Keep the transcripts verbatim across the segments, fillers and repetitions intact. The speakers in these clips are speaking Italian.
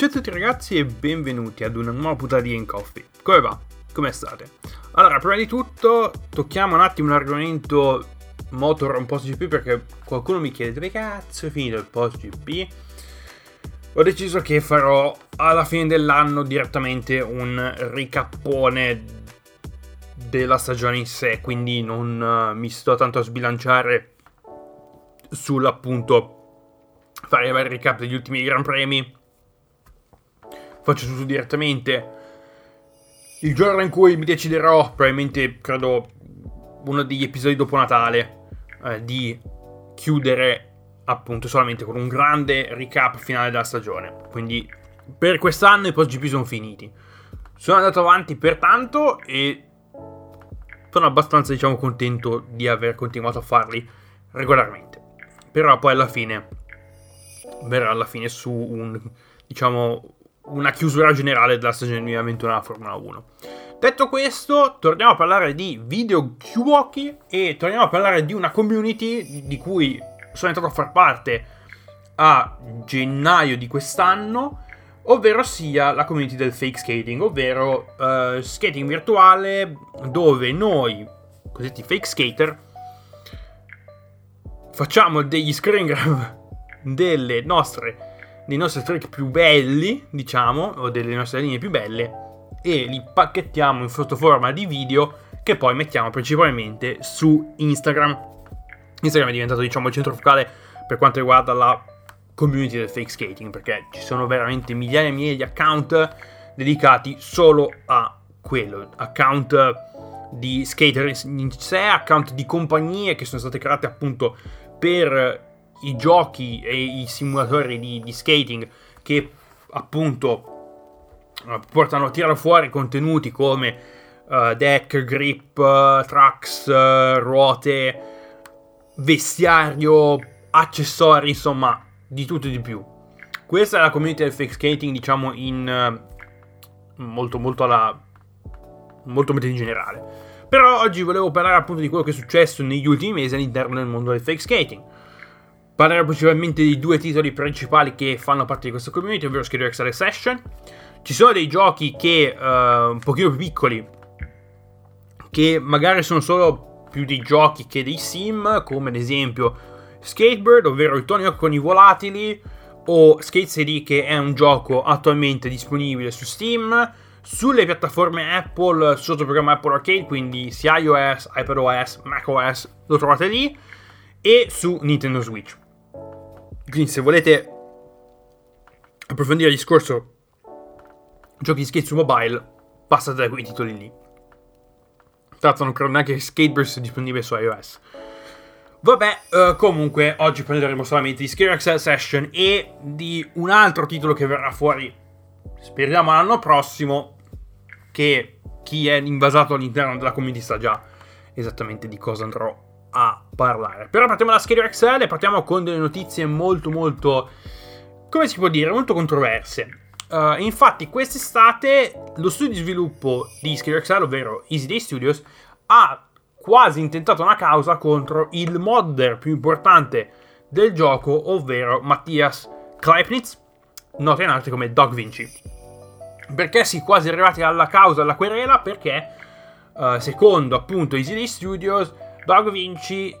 Ciao a tutti ragazzi e benvenuti ad una nuova puntata di gamecoffee. Come va? Come state? Allora, prima di tutto tocchiamo un attimo un argomento motor un po' G P, perché qualcuno mi chiede dove cazzo è finito il post G P. Ho deciso che farò alla fine dell'anno direttamente un ricappone della stagione in sé, quindi non mi sto tanto a sbilanciare sull'appunto fare il recap degli ultimi Gran Premi. Faccio tutto direttamente il giorno in cui mi deciderò, probabilmente credo uno degli episodi dopo Natale, eh, di chiudere appunto solamente con un grande recap finale della stagione. Quindi per quest'anno i post G P sono finiti, sono andato avanti pertanto e sono abbastanza, diciamo, contento di aver continuato a farli regolarmente. Però poi alla fine verrà alla fine su un, diciamo, una chiusura generale della stagione duemilaventuno della Formula uno. Detto questo, torniamo a parlare di videogiochi e torniamo a parlare di una community di cui sono entrato a far parte a gennaio di quest'anno, ovvero sia la community del fake skating, ovvero uh, skating virtuale, dove noi, cosiddetti fake skater, facciamo degli screen grab delle nostre dei nostri trick più belli, diciamo, o delle nostre linee più belle, e li pacchettiamo in sottoforma di video che poi mettiamo principalmente su Instagram. Instagram è diventato, diciamo, il centro focale per quanto riguarda la community del fake skating, perché ci sono veramente migliaia e migliaia di account dedicati solo a quello, account di skater in sé, account di compagnie che sono state create appunto per i giochi e i simulatori di, di skating, che appunto portano, tirano fuori contenuti come uh, deck, grip, uh, trucks, uh, ruote, vestiario, accessori, insomma di tutto e di più. Questa è la community del fake skating, diciamo, in uh, molto molto alla molto molto in generale. Però oggi volevo parlare appunto di quello che è successo negli ultimi mesi all'interno del mondo del fake skating. Parlerò principalmente di due titoli principali che fanno parte di questa community, ovvero Skater X L e Session. Ci sono dei giochi che uh, un pochino più piccoli, che magari sono solo più dei giochi che dei sim, come ad esempio SkateBird, ovvero il Tony Hawk con i volatili, o Skate City, che è un gioco attualmente disponibile su Steam, sulle piattaforme Apple, sotto il programma Apple Arcade, quindi sia iOS, iPadOS, macOS, lo trovate lì, e su Nintendo Switch. Quindi se volete approfondire il discorso giochi di skate su mobile, passate da quei titoli lì. Tanto non credo neanche che Skateburst sia disponibile su iOS. Vabbè, eh, comunque oggi parleremo solamente di Skater X L Session e di un altro titolo che verrà fuori, speriamo l'anno prossimo, che chi è invasato all'interno della community sa già esattamente di cosa andrò a parlare. Però partiamo da Skater X L e partiamo con delle notizie molto molto, come si può dire, molto controverse. Uh, infatti quest'estate lo studio di sviluppo di Skater X L, ovvero Easy Day Studios, ha quasi intentato una causa contro il modder più importante del gioco, ovvero Mattias Kleipnitz, noto in arte come DogVinci. Perché si è quasi arrivati alla causa, alla querela? Perché uh, secondo appunto Easy Day Studios, DogVinci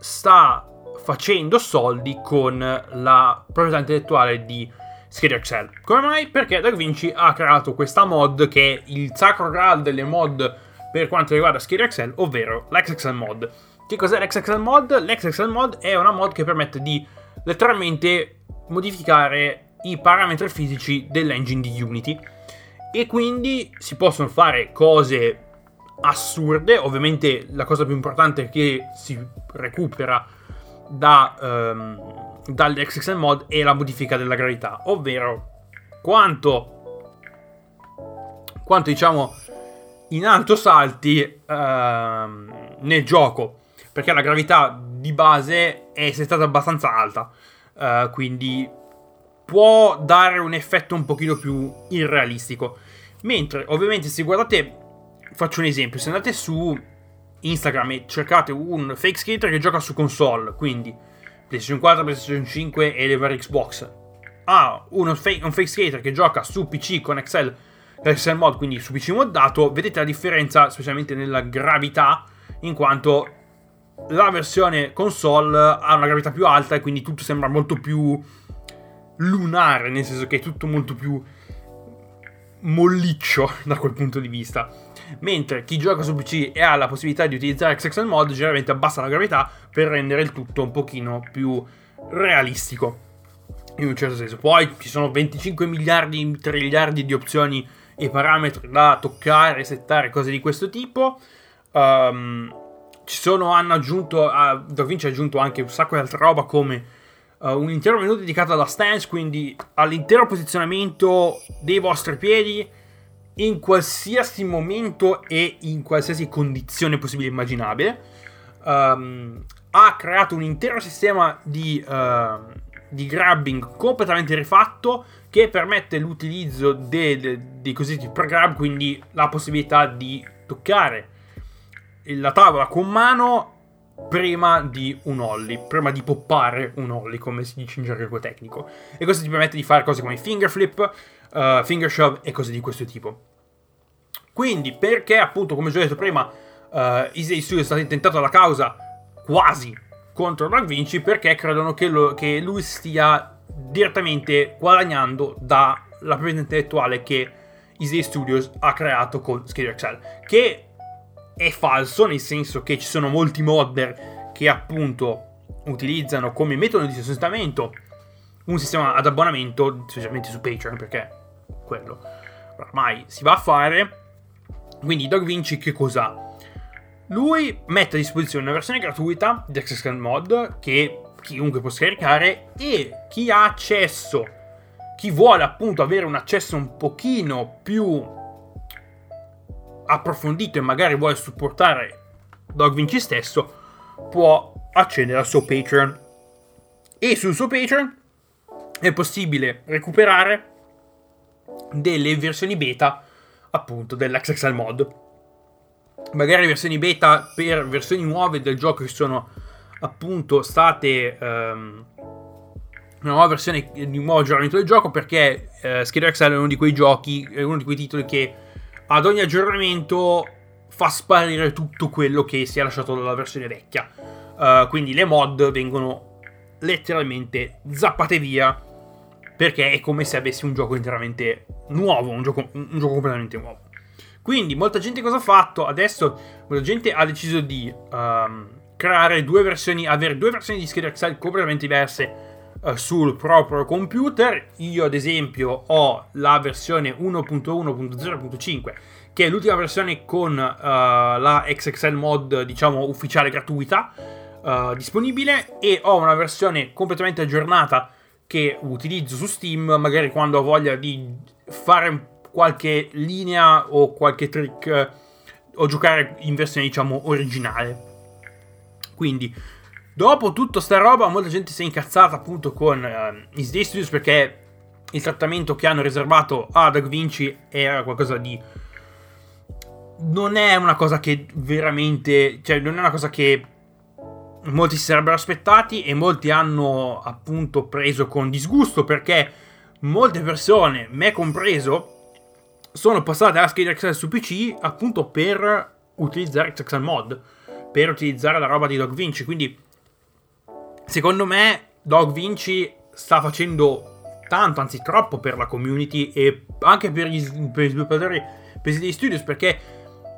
sta facendo soldi con la proprietà intellettuale di Skater X L. Come mai? Perché DogVinci ha creato questa mod che è il sacro graal delle mod per quanto riguarda Skater X L, ovvero l'X X L mod. Che cos'è l'X X L mod? L'X X L mod è una mod che permette di letteralmente modificare i parametri fisici dell'engine di Unity, e quindi si possono fare cose assurde. Ovviamente la cosa più importante che si recupera da, um, dall'X X L mod è la modifica della gravità, ovvero quanto, quanto diciamo in alto salti uh, nel gioco, perché la gravità di base è stata abbastanza alta, uh, quindi può dare un effetto un pochino più irrealistico. Mentre ovviamente se guardate, faccio un esempio, se andate su Instagram e cercate un fake skater che gioca su console, quindi PlayStation quattro, PlayStation cinque e le varie Xbox, a uno fa- un Fakeskate che gioca su P C con Excel, Excel mod, quindi su P C moddato, vedete la differenza specialmente nella gravità, in quanto la versione console ha una gravità più alta e quindi tutto sembra molto più lunare, nel senso che è tutto molto più molliccio da quel punto di vista, mentre chi gioca su P C e ha la possibilità di utilizzare X X L mod generalmente abbassa la gravità per rendere il tutto un pochino più realistico in un certo senso. Poi ci sono venticinque miliardi, triliardi di opzioni e parametri da toccare, settare, cose di questo tipo. um, ci sono hanno aggiunto uh, DogVinci ha aggiunto anche un sacco di altra roba, come Uh, un intero menu dedicato alla stance, quindi all'intero posizionamento dei vostri piedi in qualsiasi momento e in qualsiasi condizione possibile e immaginabile. Um, ha creato un intero sistema di, uh, di grabbing completamente rifatto, che permette l'utilizzo dei, dei, dei cosiddetti pre-grab, quindi la possibilità di toccare la tavola con mano prima di un ollie, prima di poppare un ollie, come si dice in gergo tecnico, e questo ti permette di fare cose come finger flip, uh, finger shove e cose di questo tipo. Quindi, perché appunto, come già detto prima, uh, Easy Day Studios è stato intentato alla causa quasi contro DogVinci, perché credono che, lo, che lui stia direttamente guadagnando dalla proprietà intellettuale che Easy Day Studios ha creato con Skater X L, che è falso, nel senso che ci sono molti modder che appunto utilizzano come metodo di sostentamento un sistema ad abbonamento, specialmente su Patreon, perché quello ormai si va a fare. Quindi DogVinci che cos'ha? Lui mette a disposizione una versione gratuita di X X L mod che chiunque può scaricare, e chi ha accesso, chi vuole appunto avere un accesso un pochino più approfondito e magari vuole supportare DogVinci stesso, può accedere al suo Patreon, e sul suo Patreon è possibile recuperare delle versioni beta appunto dell'X X L mod, magari versioni beta per versioni nuove del gioco che sono appunto state um, una nuova versione di un nuovo aggiornamento del gioco, perché eh, Skater X L è uno di quei giochi, è uno di quei titoli che ad ogni aggiornamento fa sparire tutto quello che si è lasciato dalla versione vecchia. Uh, quindi le mod vengono letteralmente zappate via, perché è come se avessi un gioco interamente nuovo, un gioco, un gioco completamente nuovo. Quindi molta gente cosa ha fatto? Adesso molta gente ha deciso di um, creare due versioni, avere due versioni di Skater X L completamente diverse sul proprio computer. Io ad esempio ho la versione uno punto uno punto zero punto cinque, che è l'ultima versione con uh, la X X L mod, diciamo, ufficiale gratuita uh, disponibile, e ho una versione completamente aggiornata che utilizzo su Steam magari quando ho voglia di fare qualche linea o qualche trick uh, o giocare in versione, diciamo, originale. Quindi dopo tutta sta roba, molta gente si è incazzata appunto con uh, Easy Day Studios, perché il trattamento che hanno riservato a DogVinci è qualcosa di... non è una cosa che veramente... cioè non è una cosa che molti si sarebbero aspettati, e molti hanno appunto preso con disgusto, perché molte persone, me compreso, sono passate a Skater X L su P C appunto per utilizzare X X L mod, per utilizzare la roba di DogVinci. Quindi secondo me DogVinci sta facendo tanto, anzi troppo, per la community e anche per gli sviluppatori Easy Day Studios, perché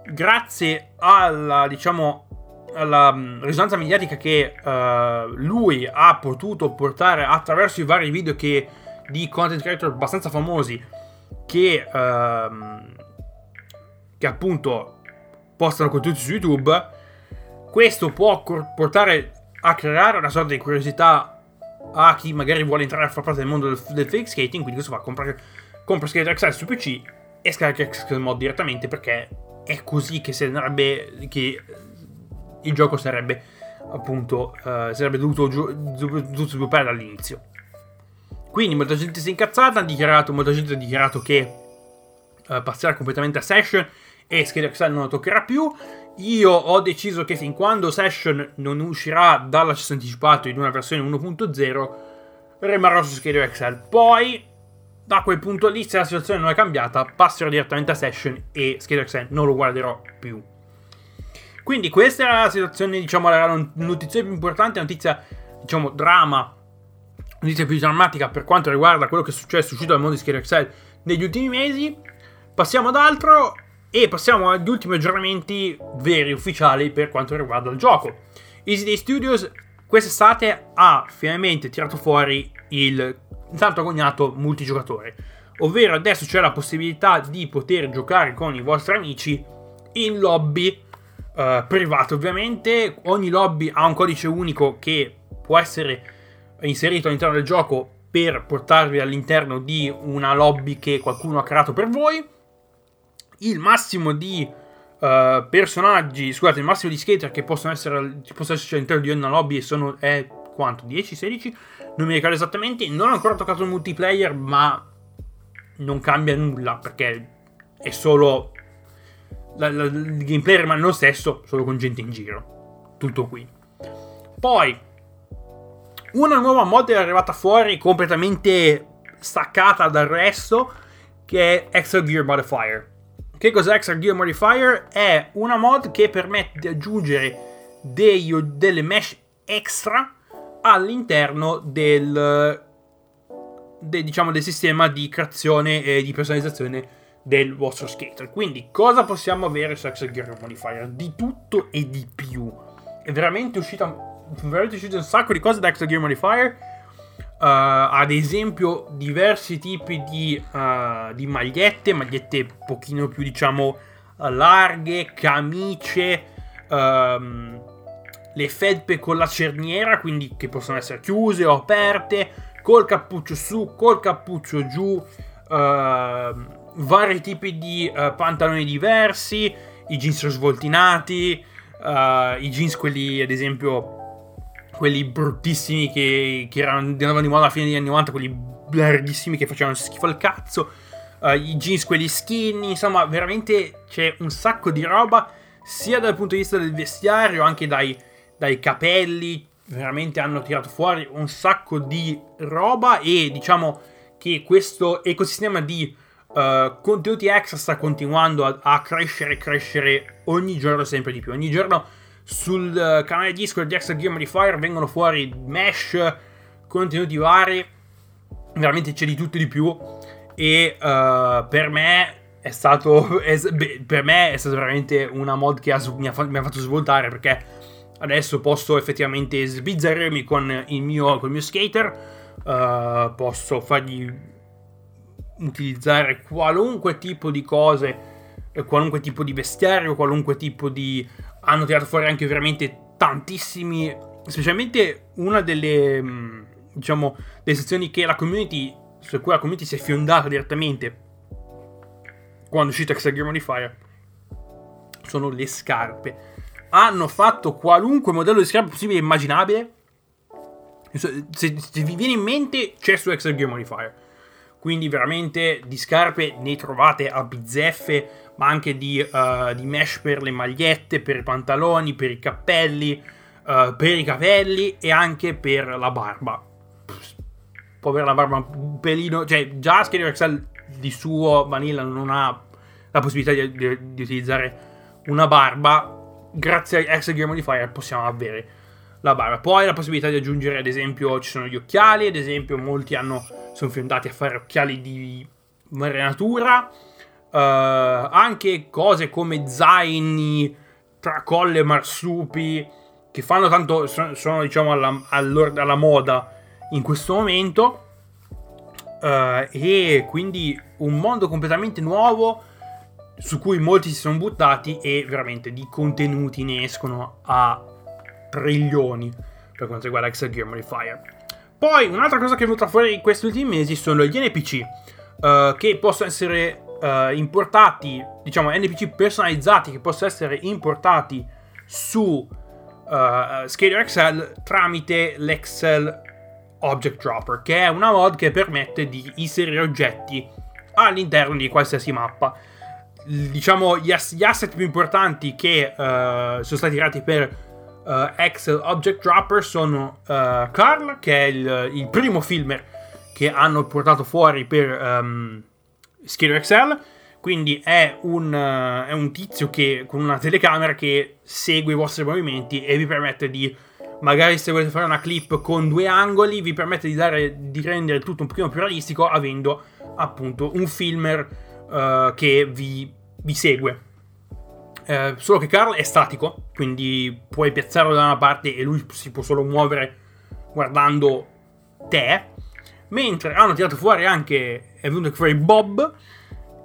grazie alla, diciamo, alla risonanza mediatica che uh, lui ha potuto portare attraverso i vari video che, di content creator abbastanza famosi che, uh, che appunto postano contenuti su YouTube, questo può portare a creare una sorta di curiosità a chi magari vuole entrare a far parte del mondo del, del fake skating. Quindi questo fa comprare, compra Skater X L su P C e scarica X X L mod direttamente, perché è così che, sarebbe, che il gioco sarebbe appunto eh, sarebbe dovuto, dovuto sviluppare dall'inizio. Quindi molta gente si è incazzata, ha dichiarato, molta gente ha dichiarato che eh, passerà completamente a Session e Skater X L non lo toccherà più. Io ho deciso che fin quando Session non uscirà dall'accesso anticipato in una versione uno punto zero, rimarrò su Skater X L. Poi da quel punto lì, se la situazione non è cambiata, passerò direttamente a Session e Skater X L non lo guarderò più. Quindi questa era la situazione, diciamo, la notizia più importante, la notizia, diciamo, drama, notizia più drammatica per quanto riguarda quello che è successo uscito dal mondo di Skater X L negli ultimi mesi. Passiamo ad altro e passiamo agli ultimi aggiornamenti veri, ufficiali, per quanto riguarda il gioco. Easy Day Studios quest'estate ha finalmente tirato fuori il tanto agognato multigiocatore, ovvero adesso c'è la possibilità di poter giocare con i vostri amici in lobby eh, private. Ovviamente ogni lobby ha un codice unico che può essere inserito all'interno del gioco per portarvi all'interno di una lobby che qualcuno ha creato per voi. Il massimo di uh, personaggi, scusate, il massimo di skater che possono essere, possono essere all'interno di una lobby sono, è quanto? dieci sedici? Non mi ricordo esattamente, non ho ancora toccato il multiplayer, ma non cambia nulla perché è solo la, la, il gameplay rimane lo stesso, solo con gente in giro. Tutto qui. Poi una nuova mod è arrivata fuori completamente staccata dal resto, che è Extra Gear Modifier. Che cos'è Extra Gear Modifier? È una mod che permette di aggiungere dei, delle mesh extra all'interno del, de, diciamo, del sistema di creazione e di personalizzazione del vostro skater. Quindi cosa possiamo avere su Extra Gear Modifier? Di tutto e di più. È veramente uscita... veramente uscito un sacco di cose da Extra Gear Modifier, uh, ad esempio diversi tipi di, uh, di magliette, magliette pochino più, diciamo, larghe, camicie, um, le felpe con la cerniera, quindi che possono essere chiuse o aperte, col cappuccio su, col cappuccio giù, uh, vari tipi di uh, pantaloni diversi, i jeans svoltinati, uh, i jeans quelli ad esempio quelli bruttissimi che, che erano, andavano di moda alla fine degli anni novanta, quelli larghissimi che facevano schifo al cazzo, uh, i jeans quelli skinny, insomma veramente c'è un sacco di roba sia dal punto di vista del vestiario, anche dai, dai capelli. Veramente hanno tirato fuori un sacco di roba e diciamo che questo ecosistema di uh, contenuti extra sta continuando a, a crescere, crescere ogni giorno sempre di più, ogni giorno. Sul canale Discord di Extra Gear Modifier vengono fuori mesh, contenuti vari, veramente c'è di tutto e di più. E uh, per me è stato è, beh, per me è stata veramente una mod che ha, mi, ha, mi ha fatto svoltare, perché adesso posso effettivamente sbizzarrirmi con il mio, con il mio skater, uh, posso fargli utilizzare qualunque tipo di cose, qualunque tipo di vestiario, qualunque tipo di... Hanno tirato fuori anche veramente tantissimi, specialmente una delle, diciamo, delle sezioni che la community, su cui la community si è fiondata direttamente quando è uscito Extra Gear Modifier, sono le scarpe. Hanno fatto qualunque modello di scarpe possibile e immaginabile, se, se vi viene in mente c'è su Extra Gear Modifier. Quindi veramente di scarpe ne trovate a bizzeffe, ma anche di, uh, di mesh per le magliette, per i pantaloni, per i cappelli, uh, per i capelli e anche per la barba. Pff, può avere la barba un pelino, cioè già Skater X L di suo Vanilla non ha la possibilità di, di, di utilizzare una barba, grazie a Extra Gear Modifier possiamo avere la barba. Poi la possibilità di aggiungere, ad esempio, ci sono gli occhiali, ad esempio molti hanno, sono fiondati a fare occhiali di varia natura. Uh, anche cose come zaini, tracolle, marsupi, che fanno tanto, sono, sono diciamo alla, alla moda in questo momento, uh, e quindi un mondo completamente nuovo su cui molti si sono buttati e veramente di contenuti ne escono a trilioni per quanto riguarda Extra Gear Modifier. Poi un'altra cosa che è venuta fuori in questi ultimi mesi sono gli N P C, uh, che possono essere Uh, importati, diciamo N P C personalizzati che possono essere importati su uh, Skater X L tramite l'Excel Object Dropper, che è una mod che permette di inserire oggetti all'interno di qualsiasi mappa. Diciamo gli, ass- gli asset più importanti che uh, sono stati creati per uh, X L Object Dropper sono uh, Carl, che è il, il primo filmer che hanno portato fuori per um, Skater X L. Quindi è un, uh, è un tizio che con una telecamera che segue i vostri movimenti e vi permette di, magari se volete fare una clip con due angoli, vi permette di, dare, di rendere tutto un pochino più realistico, avendo appunto un filmer uh, che vi, vi segue. Uh, solo che Carl è statico, quindi puoi piazzarlo da una parte e lui si può solo muovere guardando te. Mentre hanno tirato fuori anche, è venuto fuori Bob,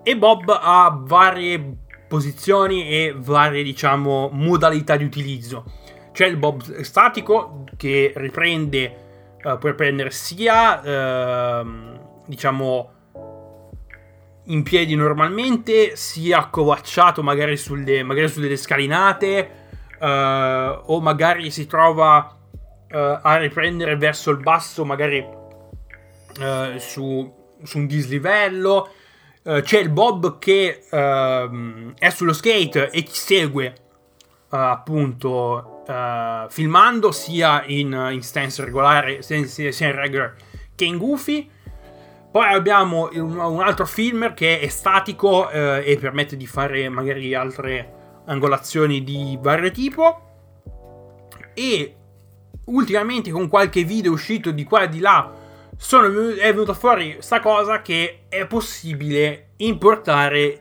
e Bob ha varie posizioni e varie, diciamo, modalità di utilizzo. C'è il Bob statico, che riprende, uh, puoi prendere sia, uh, diciamo, in piedi normalmente, sia accovacciato magari, sulle, magari su delle scalinate, uh, o magari si trova uh, a riprendere verso il basso, magari uh, su, su un dislivello. Uh, c'è il Bob che uh, è sullo skate e ti segue uh, appunto uh, filmando sia in, in stance regolare sia in, sia in regular che in goofy. Poi abbiamo un, un altro filmer che è statico uh, e permette di fare magari altre angolazioni di vario tipo. E ultimamente, con qualche video uscito di qua e di là, Sono, è venuta fuori sta cosa che è possibile importare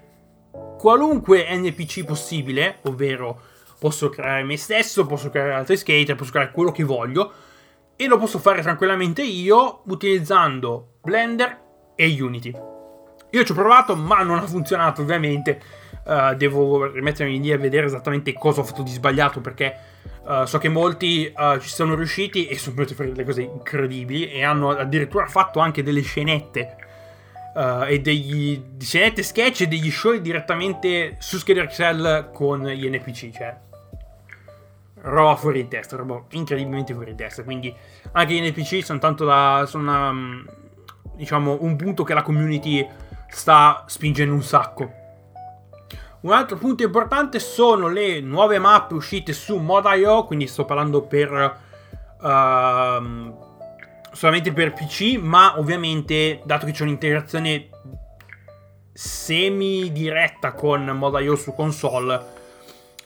qualunque N P C possibile, ovvero posso creare me stesso, posso creare altri skater, posso creare quello che voglio, e lo posso fare tranquillamente io utilizzando Blender e Unity. Io ci ho provato, ma non ha funzionato, ovviamente. Uh, devo rimettermi lì a vedere esattamente cosa ho fatto di sbagliato, perché uh, so che molti uh, ci sono riusciti e sono venuti a fare delle cose incredibili, e hanno addirittura fatto anche delle scenette uh, e degli scenette sketch e degli show direttamente su Skater X L con gli N P C, cioè roba fuori di testa, roba incredibilmente fuori di testa. Quindi anche gli N P C sono tanto da, sono una, diciamo, un punto che la community sta spingendo un sacco. Un altro punto importante sono le nuove mappe uscite su Mod punto io, quindi sto parlando per uh, solamente per P C, ma ovviamente, dato che c'è un'integrazione semi diretta con Mod punto io su console,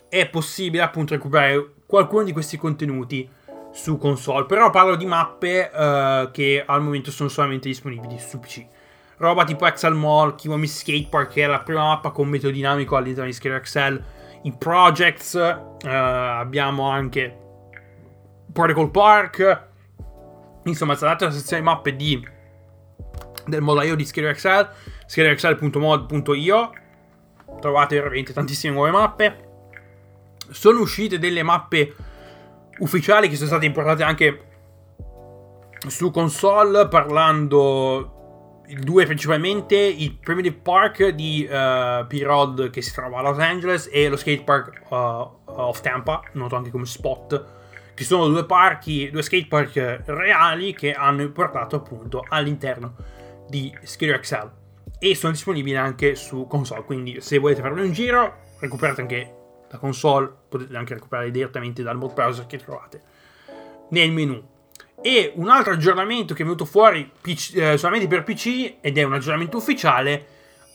è possibile appunto recuperare qualcuno di questi contenuti su console. Però parlo di mappe uh, che al momento sono solamente disponibili su P C. Roba tipo Excel Mall, Kimo SkatePark, che è la prima mappa con metodo dinamico all'interno di Skater X L. In Projects uh, abbiamo anche Protocol Park. Insomma, andate alla sezione mappe di del mod punto io di Skater X L, skater x l punto mod punto io. Trovate veramente tantissime nuove mappe. Sono uscite delle mappe ufficiali che sono state importate anche su console, parlando due principalmente, il Primitive Park di uh, P-Rod, che si trova a Los Angeles, e lo Skatepark uh, of Tampa, noto anche come Spot, che sono due parchi, due skatepark reali che hanno importato appunto all'interno di Skater X L, e sono disponibili anche su console. Quindi se volete farne un giro, recuperate anche la console, potete anche recuperare direttamente dal mod browser che trovate nel menu. E un altro aggiornamento che è venuto fuori P C, eh, solamente per P C, ed è un aggiornamento ufficiale,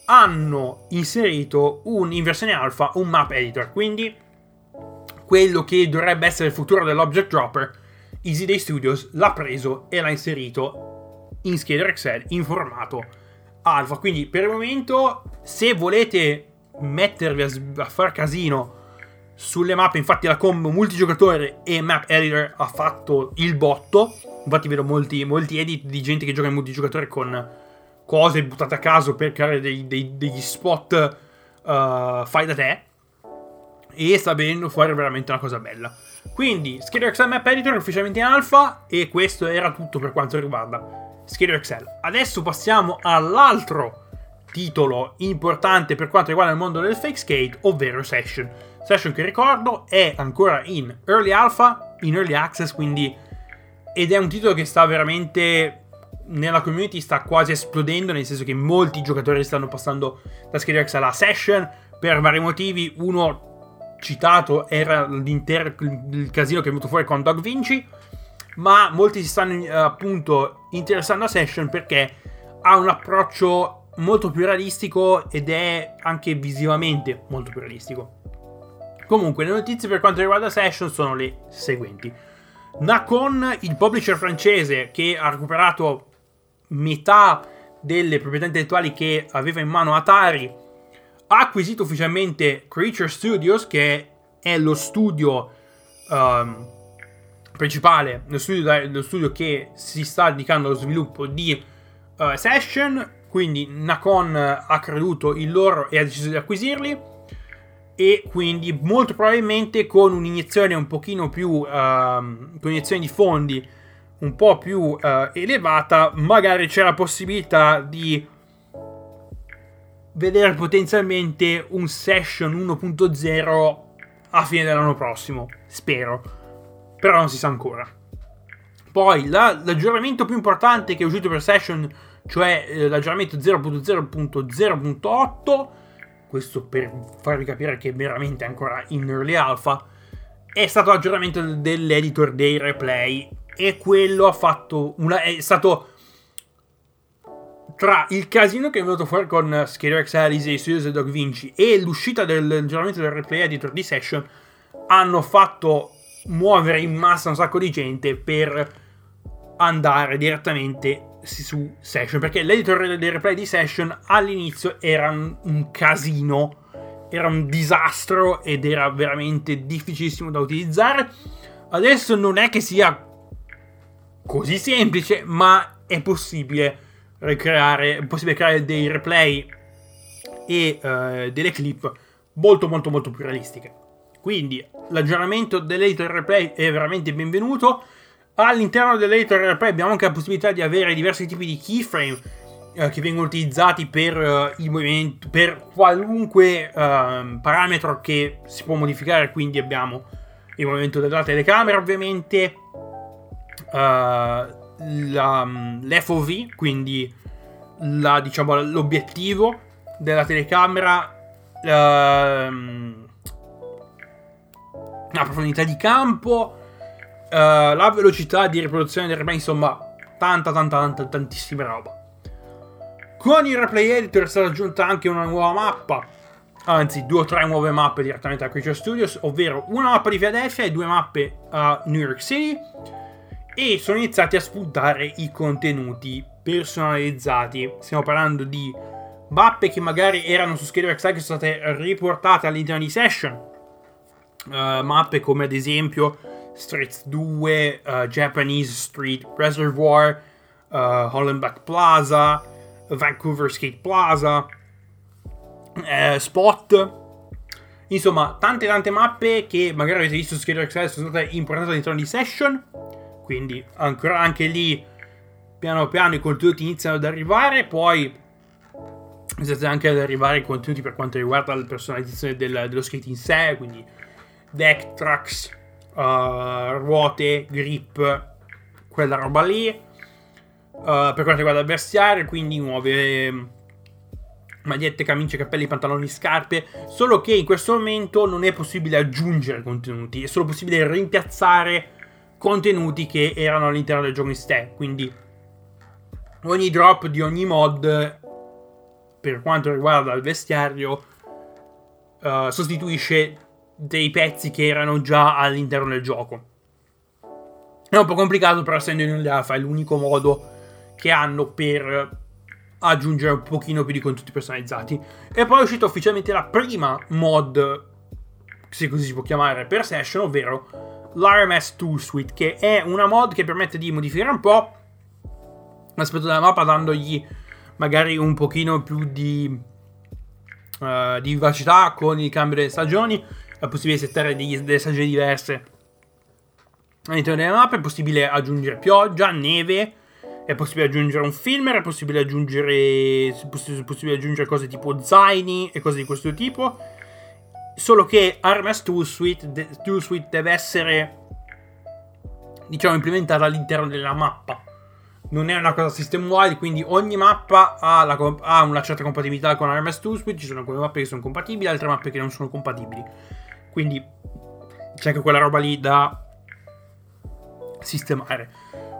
hanno inserito un, in versione alfa, un map editor. Quindi quello che dovrebbe essere il futuro dell'Object Dropper, Easy Day Studios l'ha preso e l'ha inserito in Skater X L in formato alfa. Quindi per il momento, se volete mettervi a, a far casino sulle mappe, infatti la combo multigiocatore e map editor ha fatto il botto. Infatti vedo molti, molti edit di gente che gioca in multigiocatore con cose buttate a caso per creare dei, dei, degli spot uh, fai da te, e sta venendo fuori veramente una cosa bella. Quindi Skater X L Map Editor ufficialmente in alfa, e questo era tutto per quanto riguarda Skater X L. Adesso passiamo all'altro titolo importante per quanto riguarda il mondo del Fakeskate, ovvero Session. Session, che ricordo, è ancora in Early Alpha, in Early Access, quindi, ed è un titolo che sta veramente, nella community sta quasi esplodendo, nel senso che molti giocatori stanno passando da Skater X L a Session per vari motivi. Uno, citato era il casino che è venuto fuori con DogVinci, ma molti si stanno appunto interessando a Session perché ha un approccio molto più realistico ed è anche visivamente molto più realistico. Comunque, le notizie per quanto riguarda Session sono le seguenti. Nacon, il publisher francese che ha recuperato metà delle proprietà intellettuali che aveva in mano Atari, ha acquisito ufficialmente Creature Studios, che è lo studio um, principale, lo studio, lo studio che si sta dedicando allo sviluppo di uh, Session. Quindi Nacon ha creduto in loro e ha deciso di acquisirli, e quindi molto probabilmente con un'iniezione un pochino più uh, con iniezione di fondi un po' più uh, elevata, magari c'è la possibilità di vedere potenzialmente un Session uno punto zero a fine dell'anno prossimo, spero, però non si sa ancora. Poi la, l'aggiornamento più importante che è uscito per Session, cioè eh, l'aggiornamento zero punto zero punto zero punto otto, questo per farvi capire che è veramente ancora in early alpha, è stato l'aggiornamento dell'editor dei replay, e quello ha fatto una, è stato tra il casino che è venuto fuori con Skater X L, Easy Day Studios e DogVinci e l'uscita dell'aggiornamento del replay editor di Session, hanno fatto muovere in massa un sacco di gente per andare direttamente su Session, perché l'editor dei replay di Session all'inizio era un casino, era un disastro ed era veramente difficilissimo da utilizzare. Adesso non è che sia così semplice, ma è possibile Creare, è possibile creare dei replay e uh, delle clip molto molto molto più realistiche. Quindi l'aggiornamento dell'editor replay è veramente benvenuto. All'interno dell'editor replay abbiamo anche la possibilità di avere diversi tipi di keyframe uh, che vengono utilizzati per uh, i movimenti, per qualunque uh, parametro che si può modificare. Quindi abbiamo il movimento della telecamera, ovviamente uh, La, l'F O V, quindi la, diciamo, l'obiettivo della telecamera, ehm, la profondità di campo, eh, la velocità di riproduzione del replay, insomma tanta tanta tanta tantissima roba. Con il replay editor è stata aggiunta anche una nuova mappa, anzi due o tre nuove mappe direttamente a Creature Studios, ovvero una mappa di Philadelphia e due mappe a New York City, e sono iniziati a spuntare i contenuti personalizzati. Stiamo parlando di mappe che magari erano su Skater X L che sono state riportate all'interno di Session, uh, mappe come ad esempio Streets due, uh, Japanese Street Reservoir, uh, Hollenbeck Plaza, Vancouver Skate Plaza, uh, Spot. Insomma tante tante mappe che magari avete visto su Skater X L sono state importate all'interno di Session. Quindi ancora anche lì piano piano i contenuti iniziano ad arrivare, poi iniziate anche ad arrivare i contenuti per quanto riguarda la personalizzazione del, dello skate in sé, quindi deck, trucks, uh, ruote, grip, quella roba lì, uh, per quanto riguarda il vestiario, quindi nuove magliette, camicie, cappelli, pantaloni, scarpe, solo che in questo momento non è possibile aggiungere contenuti, è solo possibile rimpiazzare contenuti che erano all'interno del gioco in sé. Quindi ogni drop di ogni mod per quanto riguarda il vestiario uh, sostituisce dei pezzi che erano già all'interno del gioco. È un po' complicato, però essendo in alfa è l'unico modo che hanno per aggiungere un pochino più di contenuti personalizzati. E poi è uscita ufficialmente la prima mod, se così si può chiamare, per Session, ovvero l'R M S Tool Suite, che è una mod che permette di modificare un po' l'aspetto della mappa, dandogli magari un pochino più di, uh, di vivacità con il cambio delle stagioni. È possibile settare degli, delle stagioni diverse all'interno delle mappe, è possibile aggiungere pioggia, neve, è possibile aggiungere un filmer, è possibile aggiungere, è possibile aggiungere cose tipo zaini e cose di questo tipo. Solo che R M S Tool Suite, de- Tool Suite deve essere, diciamo, implementata all'interno della mappa. Non è una cosa system wide, quindi ogni mappa ha, la comp- ha una certa compatibilità con R M S Tool Suite. Ci sono alcune mappe che sono compatibili, altre mappe che non sono compatibili. Quindi c'è anche quella roba lì da sistemare.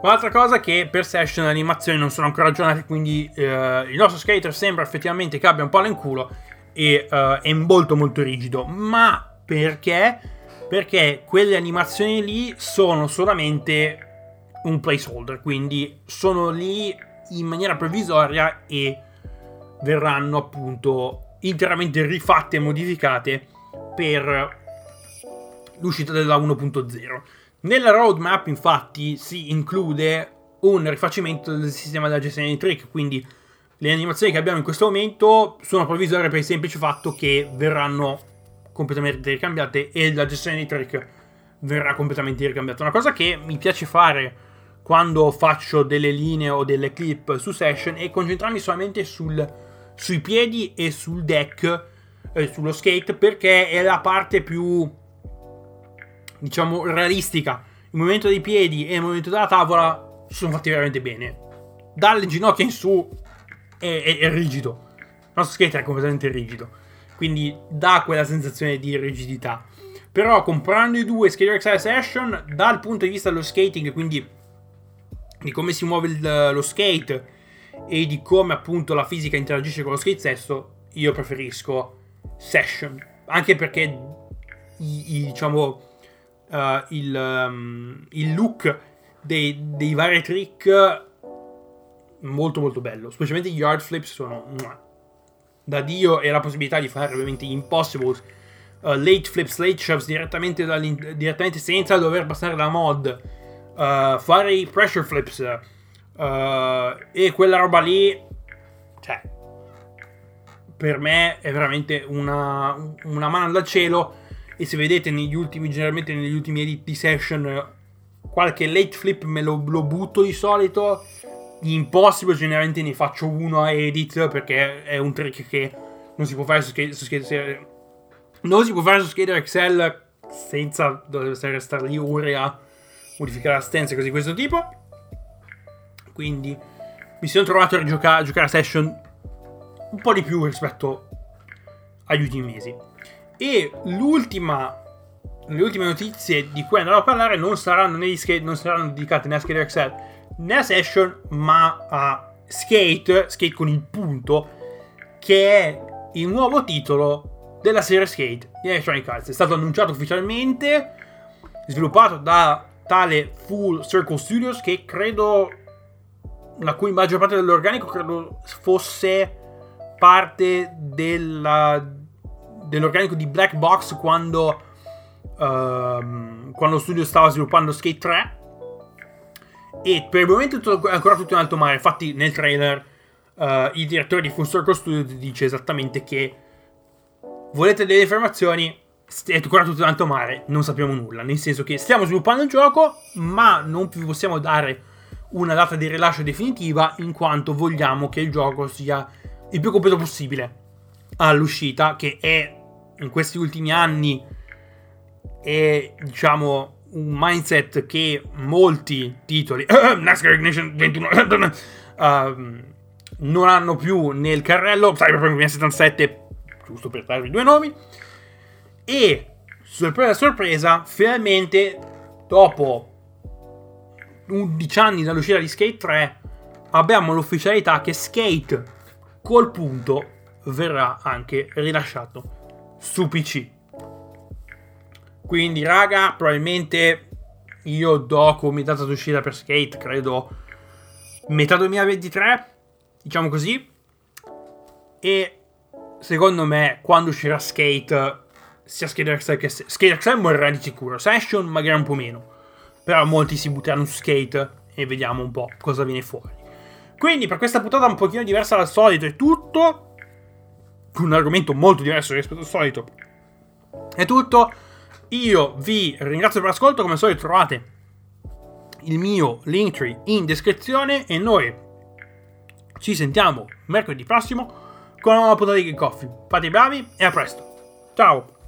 Un'altra cosa è che per Session le animazioni non sono ancora aggiornate, quindi eh, il nostro skater sembra effettivamente che abbia un palo in culo e eh, è molto molto rigido. Ma perché? Perché quelle animazioni lì sono solamente un placeholder, quindi sono lì in maniera provvisoria e verranno appunto interamente rifatte e modificate per l'uscita della uno punto zero. Nella roadmap infatti si include un rifacimento del sistema della gestione dei trick, quindi le animazioni che abbiamo in questo momento sono provvisorie per il semplice fatto che verranno completamente ricambiate e la gestione dei trick verrà completamente ricambiata. Una cosa che mi piace fare quando faccio delle linee o delle clip su Session e concentrarmi solamente sul, sui piedi e sul deck, eh, sullo skate, perché è la parte più, diciamo, realistica. Il movimento dei piedi e il movimento della tavola sono fatti veramente bene. Dalle ginocchia in su è, è, è rigido. Il nostro skate è completamente rigido, quindi dà quella sensazione di rigidità. Però comparando i due, Skater X L Session, dal punto di vista dello skating, quindi di come si muove il, lo skate e di come appunto la fisica interagisce con lo skate stesso, io preferisco Session, anche perché i, i, diciamo uh, il, um, il look dei, dei vari trick molto molto bello, specialmente gli hard flips sono da dio, e la possibilità di fare ovviamente impossibles, uh, late flips, late shoves direttamente, direttamente senza dover passare la mod, Uh, fare i pressure flips uh, e quella roba lì, cioè per me è veramente una, una mano dal cielo. E se vedete negli ultimi, generalmente negli ultimi edit di Session, qualche late flip me lo, lo butto di solito. Impossible generalmente ne faccio uno a edit, perché è un trick che non si può fare su Skater, su skater non si può fare su Skater X L senza dover stare lì ore a modificare la stanza e cose di questo tipo. Quindi mi sono trovato a giocare, a giocare a Session un po' di più rispetto agli ultimi mesi. E l'ultima, le ultime notizie di cui andrò a parlare non saranno, né skate, non saranno dedicate né a Skater X L né a Session, ma a Skate, Skate con il punto, che è il nuovo titolo della serie Skate di Electronic Arts. È stato annunciato ufficialmente, sviluppato da tale Full Circle Studios, che credo, la cui maggior parte dell'organico credo fosse parte della, dell'organico di Black Box quando um, quando lo studio stava sviluppando Skate tre, e per il momento è ancora tutto in alto mare. Infatti nel trailer uh, il direttore di Full Circle Studios dice esattamente che volete delle informazioni, è ancora tutto tanto mare, non sappiamo nulla, nel senso che stiamo sviluppando il gioco, ma non vi possiamo dare una data di rilascio definitiva, in quanto vogliamo che il gioco sia il più completo possibile all'uscita, che è, in questi ultimi anni, è, diciamo, un mindset che molti titoli NASCAR Ignition ventuno uh, non hanno più nel carrello. Cyberpunk duemilasettantasette, giusto per darvi due nomi. E, sorpresa sorpresa, finalmente, dopo undici anni dall'uscita di Skate tre, abbiamo l'ufficialità che Skate col punto verrà anche rilasciato su P C. Quindi, raga, probabilmente io do come data d'uscita per Skate, credo, metà duemilaventitré, diciamo così. E, secondo me, quando uscirà Skate, sia Skater X L che Skater X L morirà di sicuro, Session magari un po' meno, però molti si butteranno su Skate e vediamo un po' cosa viene fuori. Quindi per questa puntata un pochino diversa dal solito è tutto, un argomento molto diverso rispetto al solito è tutto. Io vi ringrazio per l'ascolto, come al solito trovate il mio linktree in descrizione e noi ci sentiamo mercoledì prossimo con una nuova puntata di Gamecoffee. Fate i bravi e a presto, ciao!